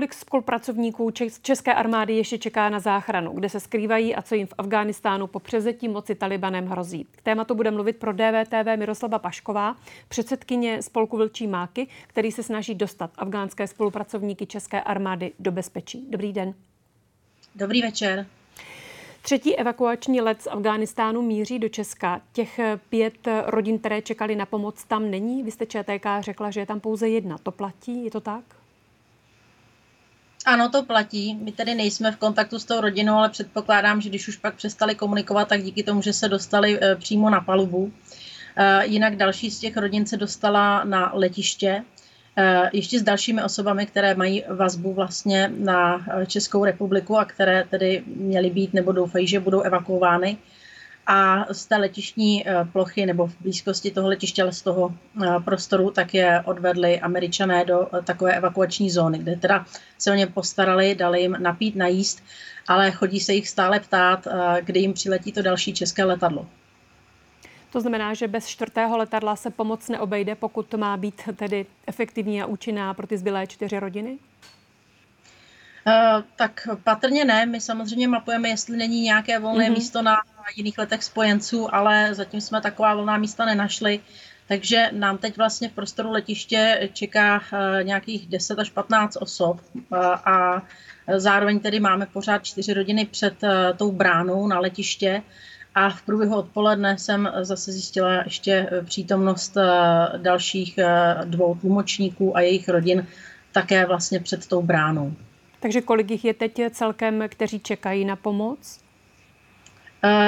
kolik spolupracovníků české armády ještě čeká na záchranu, kde se skrývají a co jim v Afghánistánu po převzetí moci Talibanem hrozí. K tématu bude mluvit pro DVTV Miroslava Pašková, předsedkyně spolku Vlčí máky, který se snaží dostat afghánské spolupracovníky české armády do bezpečí. Dobrý den. Dobrý večer. Třetí evakuační let z Afghánistánu míří do Česka. Těch 5 rodin, které čekali na pomoc, tam není. Vy jste ČTK řekla, že je tam pouze 1. To platí? Je to tak? Ano, to platí. My tedy nejsme v kontaktu s tou rodinou, ale předpokládám, že když už pak přestali komunikovat, tak díky tomu, že se dostali přímo na palubu. Jinak další z těch rodin se dostala na letiště. Ještě s dalšími osobami, které mají vazbu vlastně na Českou republiku a které tedy měly být nebo doufají, že budou evakuovány. A z té letištní plochy nebo v blízkosti toho letiště, ale z toho prostoru, tak je odvedli Američané do takové evakuační zóny, kde teda se o ně postarali, dali jim napít, najíst, ale chodí se jich stále ptát, kdy jim přiletí to další české letadlo. To znamená, že bez 4. letadla se pomoc neobejde, pokud má být tedy efektivní a účinná pro ty zbylé 4 rodiny? Tak patrně ne. My samozřejmě mapujeme, jestli není nějaké volné místo na jiných letech spojenců, ale zatím jsme taková volná místa nenašli. Takže nám teď vlastně v prostoru letiště čeká nějakých 10 až 15 osob a zároveň tedy máme pořád 4 rodiny před tou bránou na letiště. A v průběhu odpoledne jsem zase zjistila ještě přítomnost dalších 2 tlumočníků a jejich rodin také vlastně před tou bránou. Takže kolik jich je teď celkem, kteří čekají na pomoc?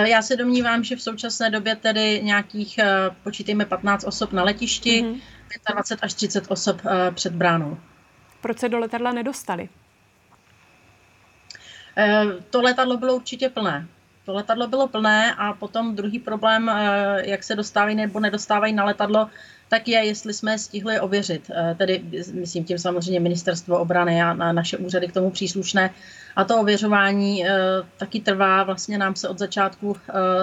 Já se domnívám, že v současné době tedy nějakých, počítejme 15 osob na letišti, 25 až 30 osob před bránou. Proč se do letadla nedostali? To letadlo bylo určitě plné. To letadlo bylo plné a potom druhý problém, jak se dostávají nebo nedostávají na letadlo, tak je, jestli jsme stihli ověřit. Tedy myslím tím samozřejmě Ministerstvo obrany a naše úřady k tomu příslušné. A to ověřování taky trvá. Vlastně nám se od začátku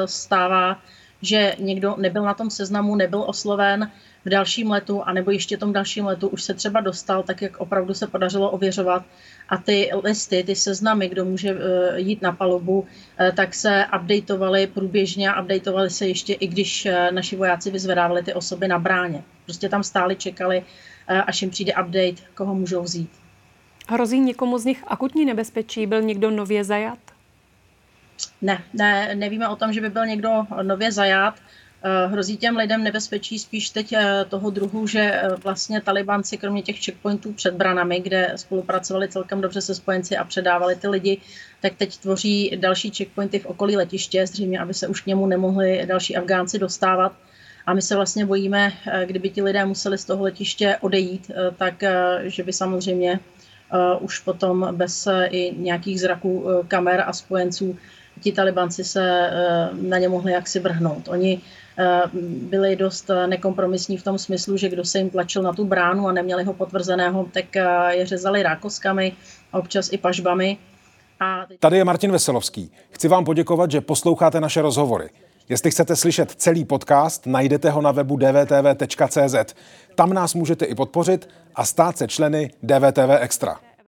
stává, že někdo nebyl na tom seznamu, nebyl osloven v dalším letu, anebo ještě v tom dalším letu už se třeba dostal, tak jak opravdu se podařilo ověřovat. A ty listy, ty seznamy, kdo může jít na palubu, tak se updateovaly průběžně a updateovaly se ještě, i když naši vojáci vyzvedávali ty osoby na bráně. Prostě tam stáli, čekali, až jim přijde update, koho můžou vzít. Hrozí někomu z nich akutní nebezpečí? Byl někdo nově zajat? Ne, nevíme o tom, že by byl někdo nově zajat. Hrozí těm lidem nebezpečí spíš teď toho druhu, že vlastně Talibanci, kromě těch checkpointů před branami, kde spolupracovali celkem dobře se spojenci a předávali ty lidi, tak teď tvoří další checkpointy v okolí letiště, zřejmě, aby se už k němu nemohli další Afgánci dostávat. A my se vlastně bojíme, kdyby ti lidé museli z toho letiště odejít, tak že by samozřejmě už potom bez i nějakých zraků kamer a spojenců ti Talibanci se na ně mohli jaksi vrhnout. Oni byli dost nekompromisní v tom smyslu, že kdo se jim tlačil na tu bránu a neměli ho potvrzeného, tak je řezali rákoskami, občas i pažbami. Tady je Martin Veselovský. Chci vám poděkovat, že posloucháte naše rozhovory. Jestli chcete slyšet celý podcast, najdete ho na webu dvtv.cz. Tam nás můžete i podpořit a stát se členy DVTV Extra.